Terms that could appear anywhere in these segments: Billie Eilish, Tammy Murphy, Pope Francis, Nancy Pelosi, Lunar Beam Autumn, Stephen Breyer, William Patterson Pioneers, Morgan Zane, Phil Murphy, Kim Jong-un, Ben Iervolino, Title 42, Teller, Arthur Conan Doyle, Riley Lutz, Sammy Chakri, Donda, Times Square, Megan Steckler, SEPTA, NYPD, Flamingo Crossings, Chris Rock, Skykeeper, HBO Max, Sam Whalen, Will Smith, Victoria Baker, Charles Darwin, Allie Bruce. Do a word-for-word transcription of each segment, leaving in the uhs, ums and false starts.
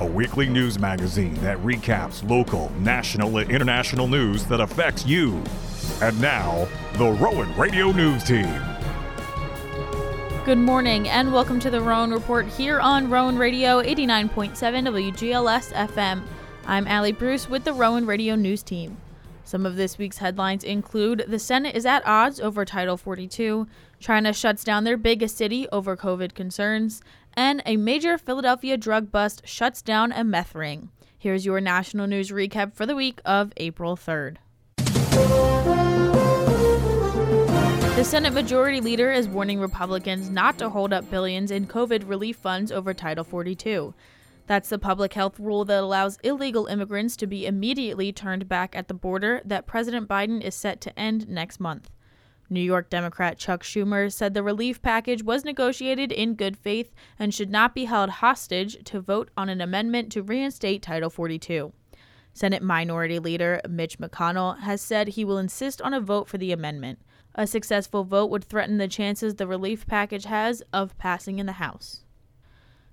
a weekly news magazine that recaps local, national, and international news that affects you. And now, the Rowan Radio News Team. Good morning and welcome to the Rowan Report here on Rowan Radio eighty-nine point seven W G L S F M. I'm Allie Bruce with the Rowan Radio News Team. Some of this week's headlines include the Senate is at odds over Title forty-two, China shuts down their biggest city over COVID concerns, and a major Philadelphia drug bust shuts down a meth ring. Here's your national news recap for the week of April third. The Senate Majority Leader is warning Republicans not to hold up billions in COVID relief funds over Title forty-two. That's the public health rule that allows illegal immigrants to be immediately turned back at the border that President Biden is set to end next month. New York Democrat Chuck Schumer said the relief package was negotiated in good faith and should not be held hostage to vote on an amendment to reinstate Title forty-two. Senate Minority Leader Mitch McConnell has said he will insist on a vote for the amendment. A successful vote would threaten the chances the relief package has of passing in the House.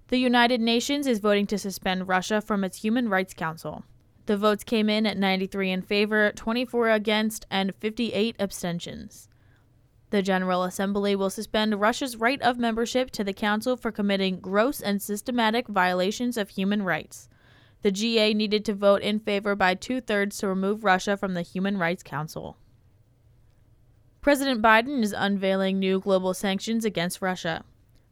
The United Nations is voting to suspend Russia from its Human Rights Council. The votes came in at ninety-three in favor, twenty-four against, and fifty-eight abstentions. The General Assembly will suspend Russia's right of membership to the Council for committing gross and systematic violations of human rights. The G A needed to vote in favor by two-thirds to remove Russia from the Human Rights Council. President Biden is unveiling new global sanctions against Russia.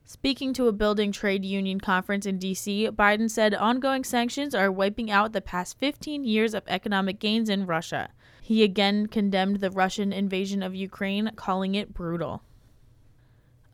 Speaking to a building trade union conference in D C, Biden said ongoing sanctions are wiping out the past fifteen years of economic gains in Russia. He again condemned the Russian invasion of Ukraine, calling it brutal.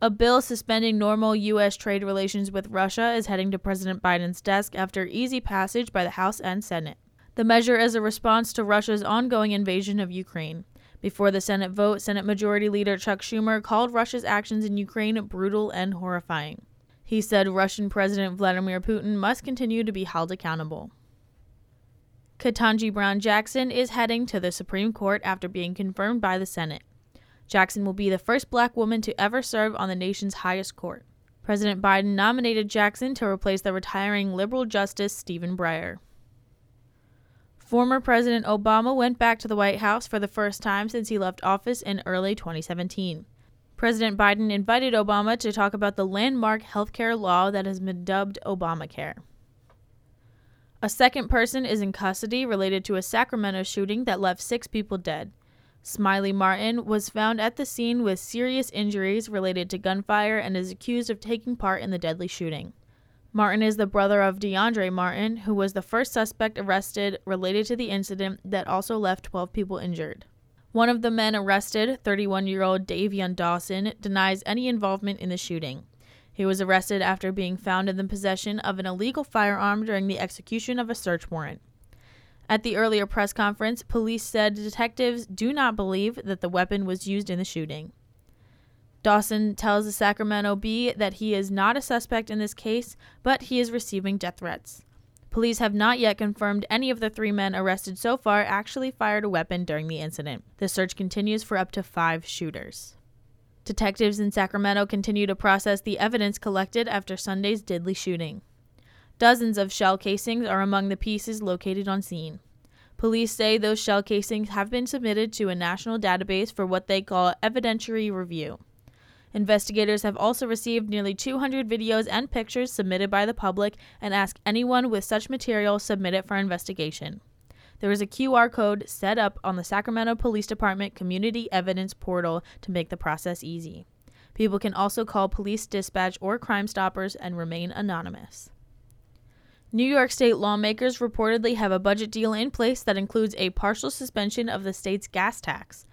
A bill suspending normal U S trade relations with Russia is heading to President Biden's desk after easy passage by the House and Senate. The measure is a response to Russia's ongoing invasion of Ukraine. Before the Senate vote, Senate Majority Leader Chuck Schumer called Russia's actions in Ukraine brutal and horrifying. He said Russian President Vladimir Putin must continue to be held accountable. Ketanji Brown Jackson is heading to the Supreme Court after being confirmed by the Senate. Jackson will be the first black woman to ever serve on the nation's highest court. President Biden nominated Jackson to replace the retiring liberal justice Stephen Breyer. Former President Obama went back to the White House for the first time since he left office in early twenty seventeen. President Biden invited Obama to talk about the landmark healthcare law that has been dubbed Obamacare. A second person is in custody related to a Sacramento shooting that left six people dead. Smiley Martin was found at the scene with serious injuries related to gunfire and is accused of taking part in the deadly shooting. Martin is the brother of DeAndre Martin, who was the first suspect arrested related to the incident that also left twelve people injured. One of the men arrested, thirty-one-year-old Davion Dawson, denies any involvement in the shooting. He was arrested after being found in the possession of an illegal firearm during the execution of a search warrant. At the earlier press conference, police said detectives do not believe that the weapon was used in the shooting. Dawson tells the Sacramento Bee that he is not a suspect in this case, but he is receiving death threats. Police have not yet confirmed any of the three men arrested so far actually fired a weapon during the incident. The search continues for up to five shooters. Detectives in Sacramento continue to process the evidence collected after Sunday's deadly shooting. Dozens of shell casings are among the pieces located on scene. Police say those shell casings have been submitted to a national database for what they call evidentiary review. Investigators have also received nearly two hundred videos and pictures submitted by the public and ask anyone with such material submit it for investigation. There is a Q R code set up on the Sacramento Police Department Community Evidence Portal to make the process easy. People can also call police dispatch or Crime Stoppers and remain anonymous. New York State lawmakers reportedly have a budget deal in place that includes a partial suspension of the state's gas tax.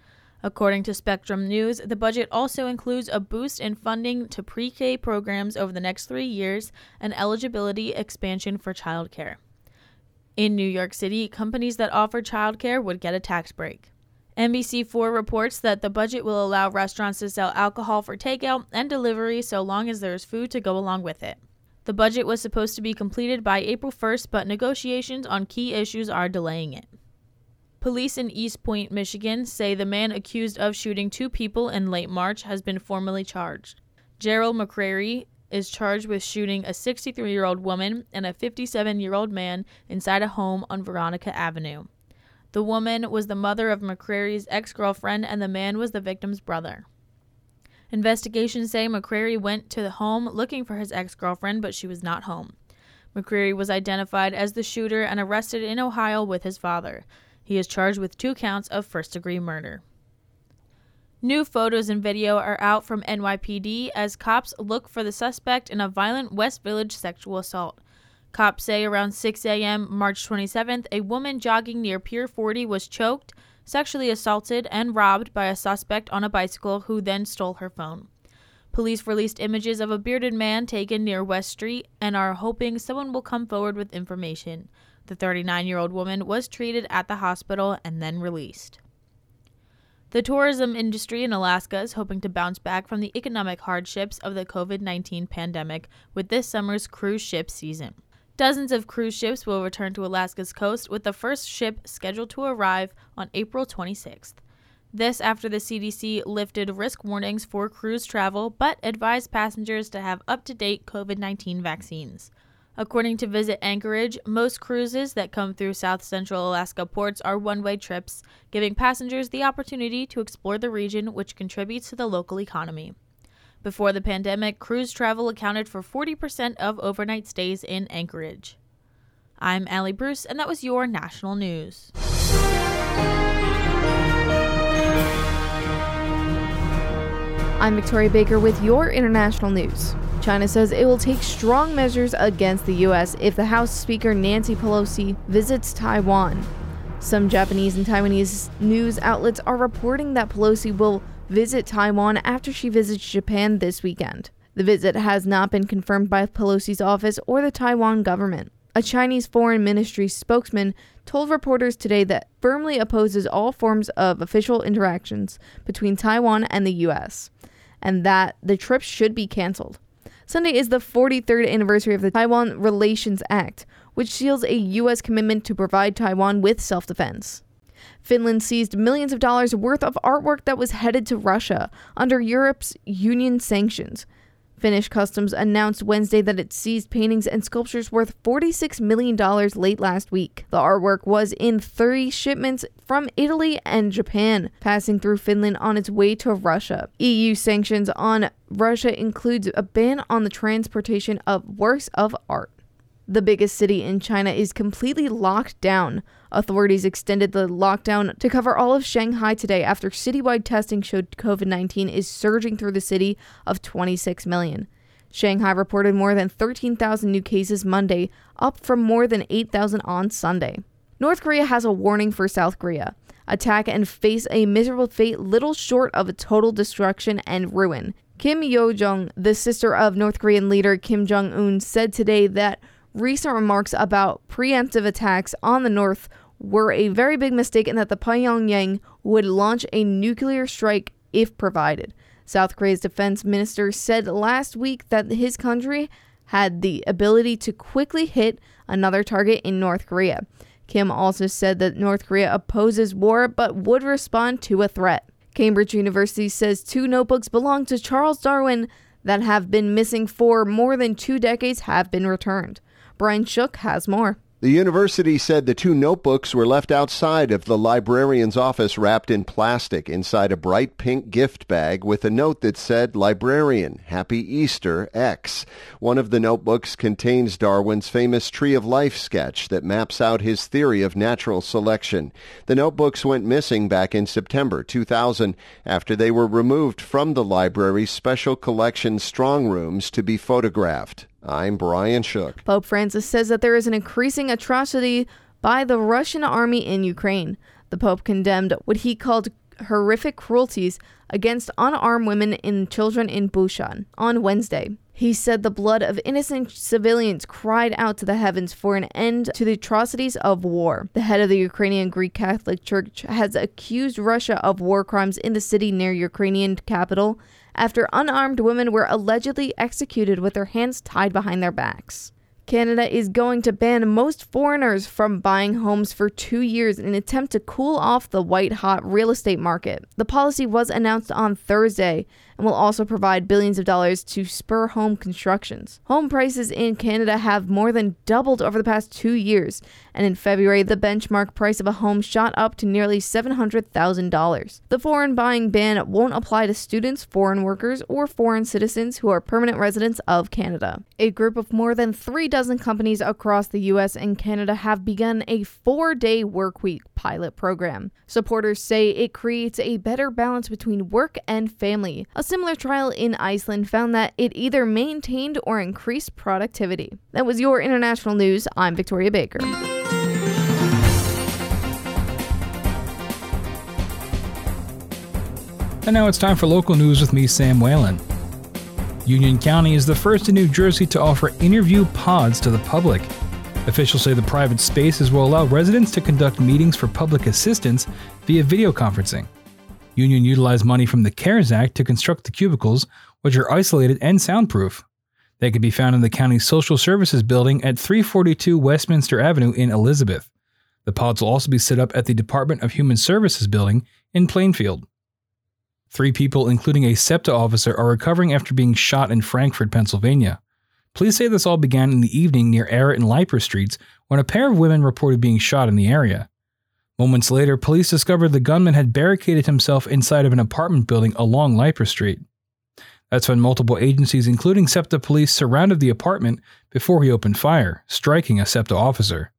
According to Spectrum News, the budget also includes a boost in funding to pre-K programs over the next three years and eligibility expansion for childcare. In New York City, companies that offer childcare would get a tax break. N B C four reports that the budget will allow restaurants to sell alcohol for takeout and delivery so long as there is food to go along with it. The budget was supposed to be completed by April first, but negotiations on key issues are delaying it. Police in East Point, Michigan, say the man accused of shooting two people in late March has been formally charged. Gerald McCrary is charged with shooting a sixty-three-year-old woman and a fifty-seven-year-old man inside a home on Veronica Avenue. The woman was the mother of McCrary's ex-girlfriend, and the man was the victim's brother. Investigations say McCrary went to the home looking for his ex-girlfriend, but she was not home. McCrary was identified as the shooter and arrested in Ohio with his father. He is charged with two counts of first-degree murder. New photos and video are out from N Y P D as cops look for the suspect in a violent West Village sexual assault. Cops say around six a.m. March twenty-seventh, a woman jogging near Pier forty was choked, sexually assaulted, and robbed by a suspect on a bicycle who then stole her phone. Police released images of a bearded man taken near West Street and are hoping someone will come forward with information. The thirty-nine-year-old woman was treated at the hospital and then released. The tourism industry in Alaska is hoping to bounce back from the economic hardships of the covid nineteen pandemic with this summer's cruise ship season. Dozens of cruise ships will return to Alaska's coast, with the first ship scheduled to arrive on April twenty-sixth. This after the C D C lifted risk warnings for cruise travel, but advised passengers to have up-to-date covid nineteen vaccines. According to Visit Anchorage, most cruises that come through South Central Alaska ports are one-way trips, giving passengers the opportunity to explore the region, which contributes to the local economy. Before the pandemic, cruise travel accounted for forty percent of overnight stays in Anchorage. I'm Allie Bruce, and that was your national news. I'm Victoria Baker with your international news. China says it will take strong measures against the U S if the House Speaker Nancy Pelosi visits Taiwan. Some Japanese and Taiwanese news outlets are reporting that Pelosi will visit Taiwan after she visits Japan this weekend. The visit has not been confirmed by Pelosi's office or the Taiwan government. A Chinese foreign ministry spokesman told reporters today that firmly opposes all forms of official interactions between Taiwan and the U S, and that the trip should be canceled. Sunday is the forty-third anniversary of the Taiwan Relations Act, which seals a U S commitment to provide Taiwan with self-defense. Finland seized millions of dollars worth of artwork that was headed to Russia under Europe's Union sanctions. Finnish Customs announced Wednesday that it seized paintings and sculptures worth forty-six million dollars late last week. The artwork was in thirty shipments from Italy and Japan, passing through Finland on its way to Russia. E U sanctions on Russia includes a ban on the transportation of works of art. The biggest city in China is completely locked down. Authorities extended the lockdown to cover all of Shanghai today after citywide testing showed covid nineteen is surging through the city of twenty-six million. Shanghai reported more than thirteen thousand new cases Monday, up from more than eight thousand on Sunday. North Korea has a warning for South Korea. Attack and face a miserable fate little short of total destruction and ruin. Kim Yo-jong, the sister of North Korean leader Kim Jong-un, said today that recent remarks about preemptive attacks on the North were a very big mistake and that the Pyongyang would launch a nuclear strike if provided. South Korea's defense minister said last week that his country had the ability to quickly hit another target in North Korea. Kim also said that North Korea opposes war but would respond to a threat. Cambridge University says two notebooks belong to Charles Darwin that have been missing for more than two decades have been returned. Brian Shook has more. The university said the two notebooks were left outside of the librarian's office wrapped in plastic inside a bright pink gift bag with a note that said, "Librarian, Happy Easter, X." One of the notebooks contains Darwin's famous Tree of Life sketch that maps out his theory of natural selection. The notebooks went missing back in September two thousand after they were removed from the library's special collection strongrooms to be photographed. I'm Brian Shook. Pope Francis says that there is an increasing atrocity by the Russian army in Ukraine. The Pope condemned what he called horrific cruelties against unarmed women and children in Bucha on Wednesday. He said the blood of innocent civilians cried out to the heavens for an end to the atrocities of war. The head of the Ukrainian Greek Catholic Church has accused Russia of war crimes in the city near Ukrainian capital after unarmed women were allegedly executed with their hands tied behind their backs. Canada is going to ban most foreigners from buying homes for two years in an attempt to cool off the white-hot real estate market. The policy was announced on Thursday and will also provide billions of dollars to spur home constructions. Home prices in Canada have more than doubled over the past two years, and in February, the benchmark price of a home shot up to nearly seven hundred thousand dollars. The foreign buying ban won't apply to students, foreign workers, or foreign citizens who are permanent residents of Canada. A group of more than three dozen companies across the U S and Canada have begun a four-day workweek pilot program. Supporters say it creates a better balance between work and family. A similar trial in Iceland found that it either maintained or increased productivity. That was your international news. I'm Victoria Baker. And now it's time for local news with me, Sam Whalen. Union County is the first in New Jersey to offer interview pods to the public. Officials say the private spaces will allow residents to conduct meetings for public assistance via video conferencing. Union utilized money from the CARES Act to construct the cubicles, which are isolated and soundproof. They can be found in the county's Social Services Building at three forty-two Westminster Avenue in Elizabeth. The pods will also be set up at the Department of Human Services Building in Plainfield. Three people, including a SEPTA officer, are recovering after being shot in Frankfort, Pennsylvania. Police say this all began in the evening near Arrett and Liper streets when a pair of women reported being shot in the area. Moments later, police discovered the gunman had barricaded himself inside of an apartment building along Liper Street. That's when multiple agencies, including SEPTA police, surrounded the apartment before he opened fire, striking a SEPTA officer.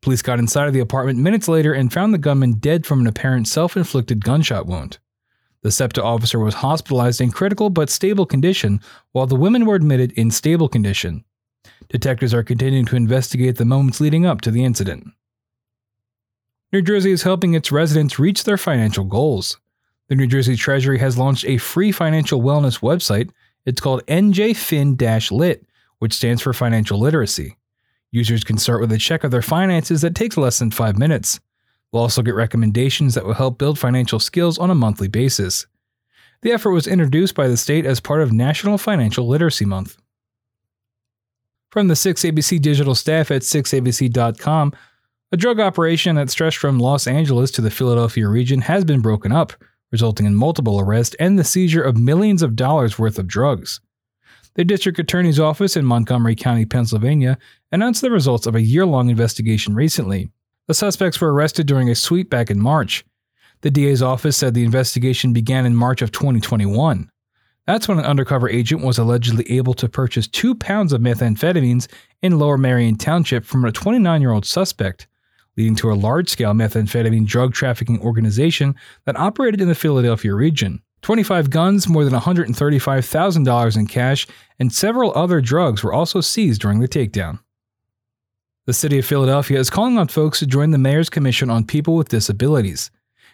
Police got inside of the apartment minutes later and found the gunman dead from an apparent self-inflicted gunshot wound. The SEPTA officer was hospitalized in critical but stable condition, while the women were admitted in stable condition. Detectives are continuing to investigate the moments leading up to the incident. New Jersey is helping its residents reach their financial goals. The New Jersey Treasury has launched a free financial wellness website. It's called N J Fin Lit, which stands for Financial Literacy. Users can start with a check of their finances that takes less than five minutes. They'll also get recommendations that will help build financial skills on a monthly basis. The effort was introduced by the state as part of National Financial Literacy Month. From the six A B C digital staff at six A B C dot com, a drug operation that stretched from Los Angeles to the Philadelphia region has been broken up, resulting in multiple arrests and the seizure of millions of dollars worth of drugs. The district attorney's office in Montgomery County, Pennsylvania, announced the results of a year-long investigation recently. The suspects were arrested during a sweep back in March. The D A's office said the investigation began in March of twenty twenty-one. That's when an undercover agent was allegedly able to purchase two pounds of methamphetamines in Lower Marion Township from a twenty-nine-year-old suspect, leading to a large-scale methamphetamine drug trafficking organization that operated in the Philadelphia region. twenty-five guns, more than one hundred thirty-five thousand dollars in cash, and several other drugs were also seized during the takedown. The city of Philadelphia is calling on folks to join the Mayor's Commission on People with Disabilities.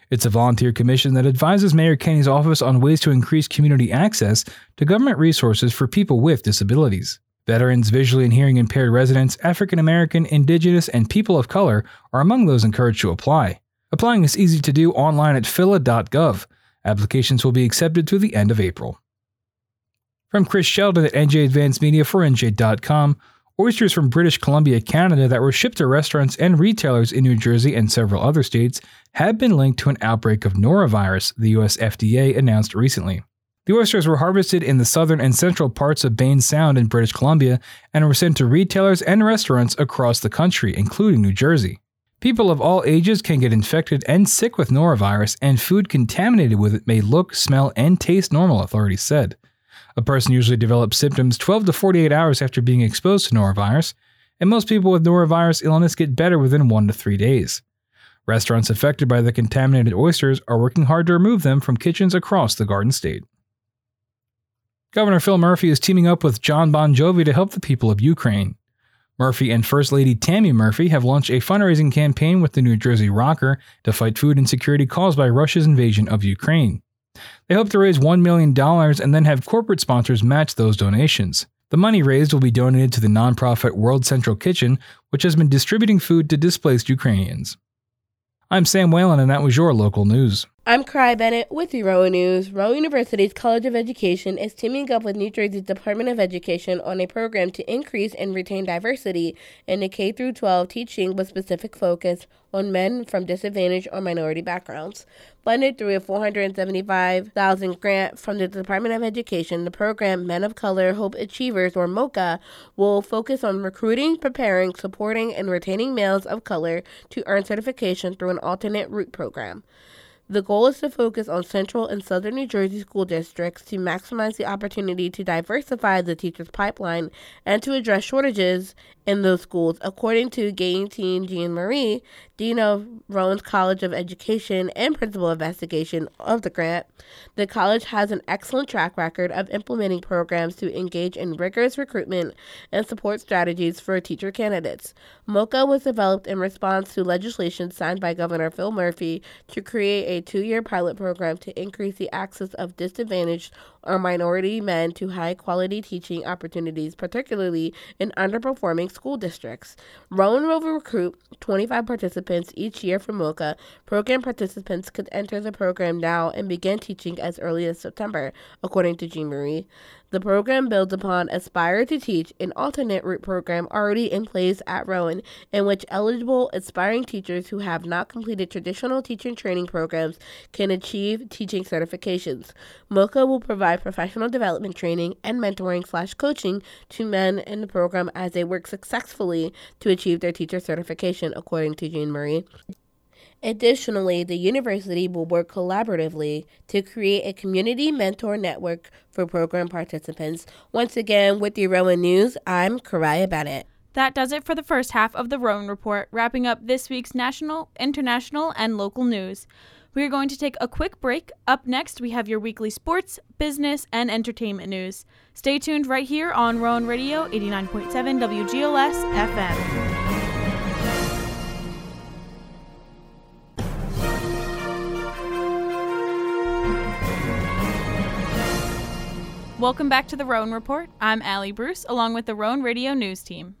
It's a volunteer commission that advises Mayor Kenney's office on ways to increase community access to government resources for people with disabilities. Veterans, visually and hearing impaired residents, African American, Indigenous, and people of color are among those encouraged to apply. Applying is easy to do online at phila dot gov. Applications will be accepted through the end of April. From Chris Sheldon at N J Advanced Media for N J dot com, oysters from British Columbia, Canada that were shipped to restaurants and retailers in New Jersey and several other states have been linked to an outbreak of norovirus, the U S F D A announced recently. The oysters were harvested in the southern and central parts of Bain Sound in British Columbia and were sent to retailers and restaurants across the country, including New Jersey. People of all ages can get infected and sick with norovirus, and food contaminated with it may look, smell, and taste normal, authorities said. A person usually develops symptoms twelve to forty-eight hours after being exposed to norovirus, and most people with norovirus illness get better within one to three days. Restaurants affected by the contaminated oysters are working hard to remove them from kitchens across the Garden State. Governor Phil Murphy is teaming up with Jon Bon Jovi to help the people of Ukraine. Murphy and First Lady Tammy Murphy have launched a fundraising campaign with the New Jersey rocker to fight food insecurity caused by Russia's invasion of Ukraine. They hope to raise one million dollars and then have corporate sponsors match those donations. The money raised will be donated to the nonprofit World Central Kitchen, which has been distributing food to displaced Ukrainians. I'm Sam Whalen, and that was your local news. I'm Cry Bennett with the Rowan News. Rowan University's College of Education is teaming up with New Jersey's Department of Education on a program to increase and retain diversity in the K through twelve teaching with specific focus on men from disadvantaged or minority backgrounds. Funded through a four hundred seventy-five thousand dollars grant from the Department of Education, the program Men of Color Hope Achievers, or MOCA, will focus on recruiting, preparing, supporting, and retaining males of color to earn certification through an alternate route program. The goal is to focus on central and southern New Jersey school districts to maximize the opportunity to diversify the teachers' pipeline and to address shortages in those schools, according to Gaetine Jean-Marie, Dean of Rowan's College of Education and Principal Investigation of the grant. The college has an excellent track record of implementing programs to engage in rigorous recruitment and support strategies for teacher candidates. MOCA was developed in response to legislation signed by Governor Phil Murphy to create a a two-year pilot program to increase the access of disadvantaged or minority men to high-quality teaching opportunities, particularly in underperforming school districts. Rowan will recruit twenty-five participants each year from MOCA. Program participants could enter the program now and begin teaching as early as September, according to Jean Marie. The program builds upon Aspire to Teach, an alternate route program already in place at Rowan, in which eligible aspiring teachers who have not completed traditional teacher training programs can achieve teaching certifications. MOCA will provide professional development training and mentoring slash coaching to men in the program as they work successfully to achieve their teacher certification, according to Jean Marie. Additionally, the university will work collaboratively to create a community mentor network for program participants. Once again, with the Rowan News, I'm Karaya Bennett. That does it for the first half of the Rowan Report, wrapping up this week's national, international, and local news. We are going to take a quick break. Up next, we have your weekly sports, business, and entertainment news. Stay tuned right here on Rowan Radio, eighty-nine point seven W G L S F M. Welcome back to the Rowan Report. I'm Allie Bruce, along with the Rowan Radio News team.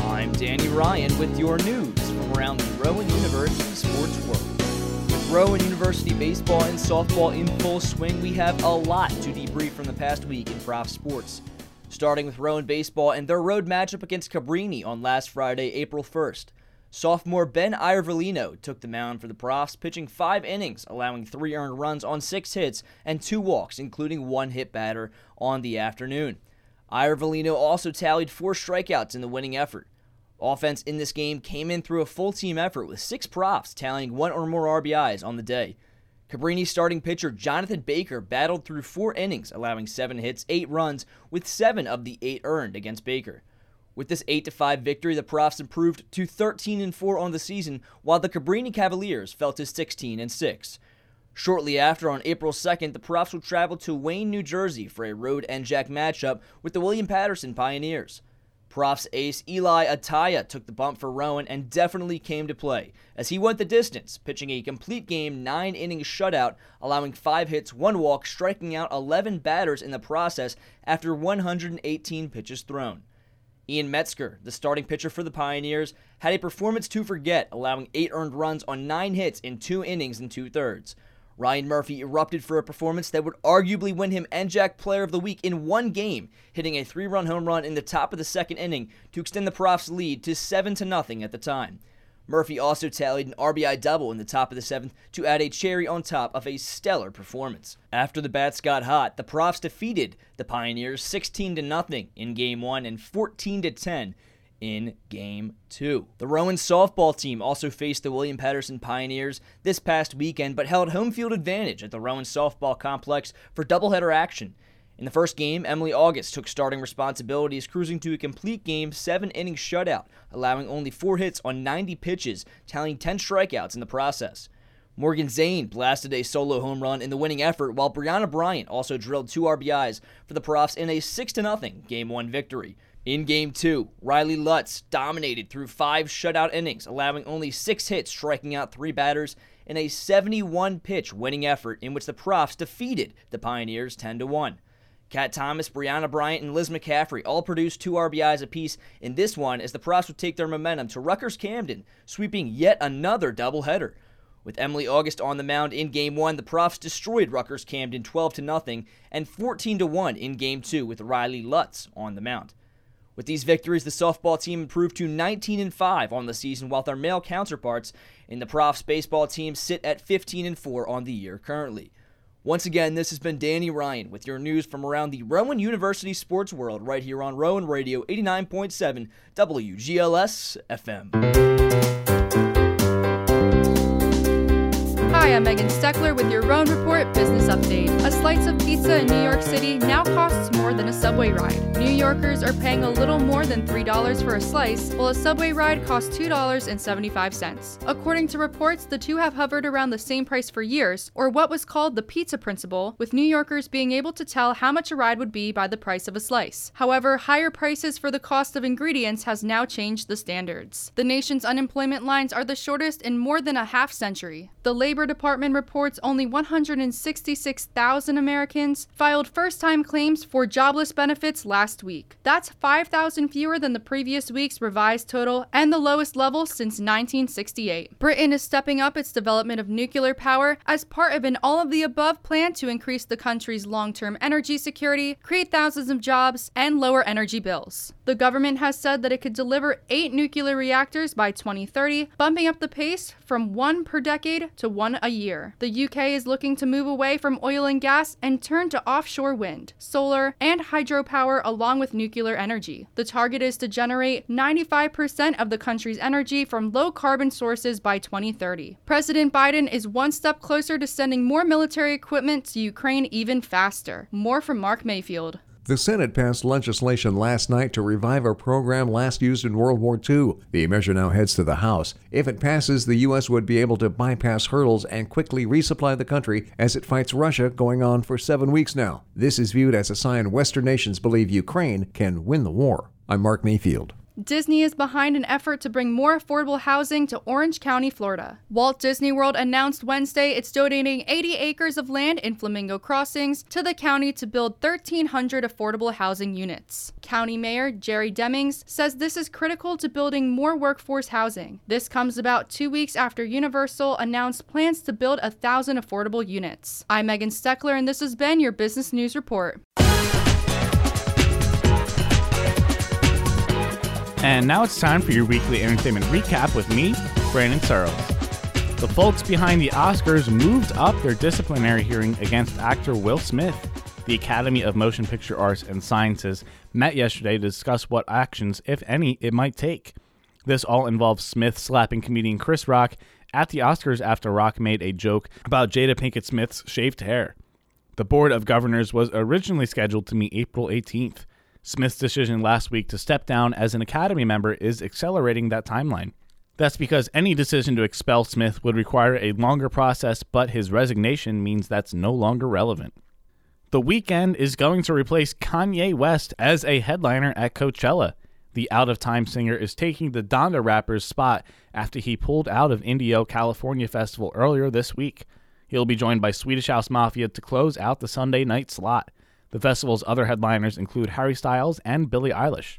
I'm Danny Ryan with your news from around the Rowan University sports world. With Rowan University baseball and softball in full swing, we have a lot to debrief from the past week in prof sports. Starting with Rowan baseball and their road matchup against Cabrini on last Friday, April first. Sophomore Ben Iervolino took the mound for the Profs, pitching five innings, allowing three earned runs on six hits and two walks, including one hit batter on the afternoon. Iervolino also tallied four strikeouts in the winning effort. Offense in this game came in through a full team effort with six Profs tallying one or more R B Is on the day. Cabrini's starting pitcher Jonathan Baker battled through four innings, allowing seven hits, eight runs, with seven of the eight earned against Baker. With this eight to five victory, the Profs improved to thirteen and four on the season, while the Cabrini Cavaliers fell to sixteen and six. Shortly after, on April second, the Profs will travel to Wayne, New Jersey for a road and jack matchup with the William Patterson Pioneers. Profs ace Eli Ataya took the bump for Rowan and definitely came to play, as he went the distance, pitching a complete game nine-inning shutout, allowing five hits, one walk, striking out eleven batters in the process after one hundred eighteen pitches thrown. Ian Metzger, the starting pitcher for the Pioneers, had a performance to forget, allowing eight earned runs on nine hits in two innings and two-thirds. Ryan Murphy erupted for a performance that would arguably win him N J A C Player of the Week in one game, hitting a three-run home run in the top of the second inning to extend the Profs' lead to seven to nothing at the time. Murphy also tallied an R B I double in the top of the seventh to add a cherry on top of a stellar performance. After the bats got hot, the Profs defeated the Pioneers sixteen to nothing in Game one and fourteen to ten in Game two. The Rowan softball team also faced the William Patterson Pioneers this past weekend, but held home field advantage at the Rowan softball complex for doubleheader action. In the first game, Emily August took starting responsibilities, cruising to a complete game seven-inning shutout, allowing only four hits on ninety pitches, tallying ten strikeouts in the process. Morgan Zane blasted a solo home run in the winning effort, while Brianna Bryant also drilled two R B Is for the Profs in a six to nothing Game one victory. In Game two, Riley Lutz dominated through five shutout innings, allowing only six hits, striking out three batters in a seventy-one pitch winning effort in which the Profs defeated the Pioneers ten to one. Kat Thomas, Brianna Bryant, and Liz McCaffrey all produced two R B Is apiece in this one as the Profs would take their momentum to Rutgers-Camden, sweeping yet another doubleheader. With Emily August on the mound in Game one, the Profs destroyed Rutgers-Camden twelve to nothing and fourteen to one in Game two with Riley Lutz on the mound. With these victories, the softball team improved to nineteen and five on the season, while their male counterparts in the Profs baseball team sit at fifteen and four on the year currently. Once again, this has been Danny Ryan with your news from around the Rowan University sports world right here on Rowan Radio eighty-nine point seven W G L S F M. Hi, I'm Megan Steckler with your Rowan Report business update. A slice of pizza in New York City now costs more than a subway ride. New Yorkers are paying a little more than three dollars for a slice, while a subway ride costs two dollars and seventy-five cents. According to reports, the two have hovered around the same price for years, or what was called the pizza principle, with New Yorkers being able to tell how much a ride would be by the price of a slice. However, higher prices for the cost of ingredients has now changed the standards. The nation's unemployment lines are the shortest in more than a half century. The Labor Department reports only one hundred sixty-six thousand Americans filed first-time claims for jobless benefits last week. That's five thousand fewer than the previous week's revised total and the lowest level since nineteen sixty-eight. Britain is stepping up its development of nuclear power as part of an all-of-the-above plan to increase the country's long-term energy security, create thousands of jobs, and lower energy bills. The government has said that it could deliver eight nuclear reactors by twenty thirty, bumping up the pace from one per decade to one a year. The U K is looking to move away from oil and gas and turn to offshore wind, solar, and hydropower along with nuclear energy. The target is to generate ninety-five percent of the country's energy from low-carbon sources by twenty thirty. President Biden is one step closer to sending more military equipment to Ukraine even faster. More from Mark Mayfield. The Senate passed legislation last night to revive a program last used in World War Two. The measure now heads to the House. If it passes, the U S would be able to bypass hurdles and quickly resupply the country as it fights Russia, going on for seven weeks now. This is viewed as a sign Western nations believe Ukraine can win the war. I'm Mark Mayfield. Disney is behind an effort to bring more affordable housing to Orange County, Florida. Walt Disney World announced Wednesday it's donating eighty acres of land in Flamingo Crossings to the county to build one thousand three hundred affordable housing units. County Mayor Jerry Demings says this is critical to building more workforce housing. This comes about two weeks after Universal announced plans to build one thousand affordable units. I'm Megan Steckler, and this has been your Business News Report. And now it's time for your weekly entertainment recap with me, Brandon Searles. The folks behind the Oscars moved up their disciplinary hearing against actor Will Smith. The Academy of Motion Picture Arts and Sciences met yesterday to discuss what actions, if any, it might take. This all involves Smith slapping comedian Chris Rock at the Oscars after Rock made a joke about Jada Pinkett Smith's shaved hair. The Board of Governors was originally scheduled to meet April eighteenth. Smith's decision last week to step down as an Academy member is accelerating that timeline. That's because any decision to expel Smith would require a longer process, but his resignation means that's no longer relevant. The Weeknd is going to replace Kanye West as a headliner at Coachella. The out-of-time singer is taking the Donda rapper's spot after he pulled out of Indio California Festival earlier this week. He'll be joined by Swedish House Mafia to close out the Sunday night slot. The festival's other headliners include Harry Styles and Billie Eilish.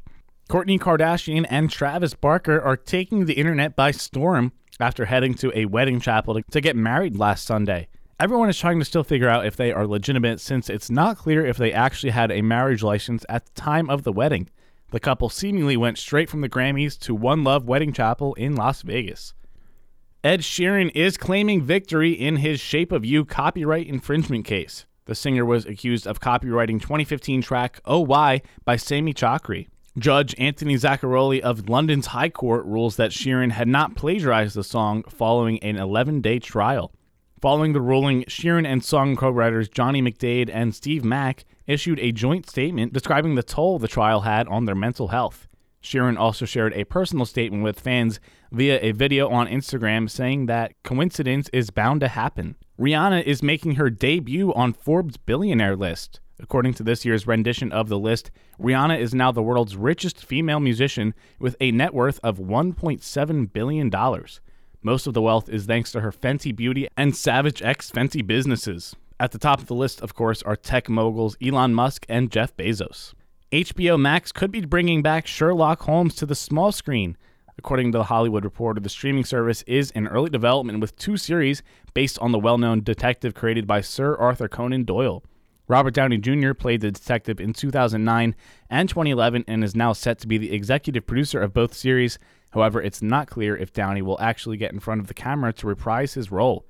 Kourtney Kardashian and Travis Barker are taking the internet by storm after heading to a wedding chapel to get married last Sunday. Everyone is trying to still figure out if they are legitimate, since it's not clear if they actually had a marriage license at the time of the wedding. The couple seemingly went straight from the Grammys to One Love Wedding Chapel in Las Vegas. Ed Sheeran is claiming victory in his Shape of You copyright infringement case. The singer was accused of copyrighting twenty fifteen track Oh Why by Sammy Chakri. Judge Anthony Zaccaroli of London's High Court rules that Sheeran had not plagiarized the song following an eleven-day trial. Following the ruling, Sheeran and song co-writers Johnny McDade and Steve Mack issued a joint statement describing the toll the trial had on their mental health. Sheeran also shared a personal statement with fans via a video on Instagram saying that coincidence is bound to happen. Rihanna is making her debut on Forbes' billionaire list. According to this year's rendition of the list, Rihanna is now the world's richest female musician with a net worth of one point seven billion dollars. Most of the wealth is thanks to her Fenty Beauty and Savage X Fenty businesses. At the top of the list, of course, are tech moguls Elon Musk and Jeff Bezos. H B O Max could be bringing back Sherlock Holmes to the small screen. According to The Hollywood Reporter, the streaming service is in early development with two series based on the well-known detective created by Sir Arthur Conan Doyle. Robert Downey Junior played the detective in two thousand nine and twenty eleven and is now set to be the executive producer of both series. However, it's not clear if Downey will actually get in front of the camera to reprise his role.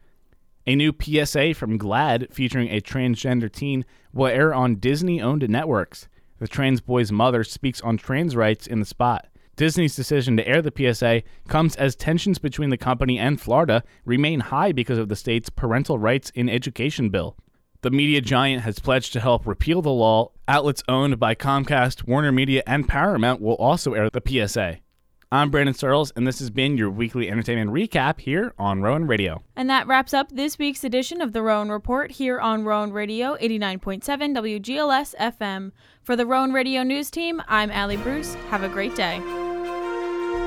A new P S A from GLAAD featuring a transgender teen will air on Disney-owned networks. The trans boy's mother speaks on trans rights in the spot. Disney's decision to air the P S A comes as tensions between the company and Florida remain high because of the state's Parental Rights in Education bill. The media giant has pledged to help repeal the law. Outlets owned by Comcast, Warner Media, and Paramount will also air the P S A. I'm Brandon Searles, and this has been your weekly entertainment recap here on Rowan Radio. And that wraps up this week's edition of the Rowan Report here on Rowan Radio eighty-nine point seven W G L S F M. For the Rowan Radio News Team, I'm Allie Bruce. Have a great day.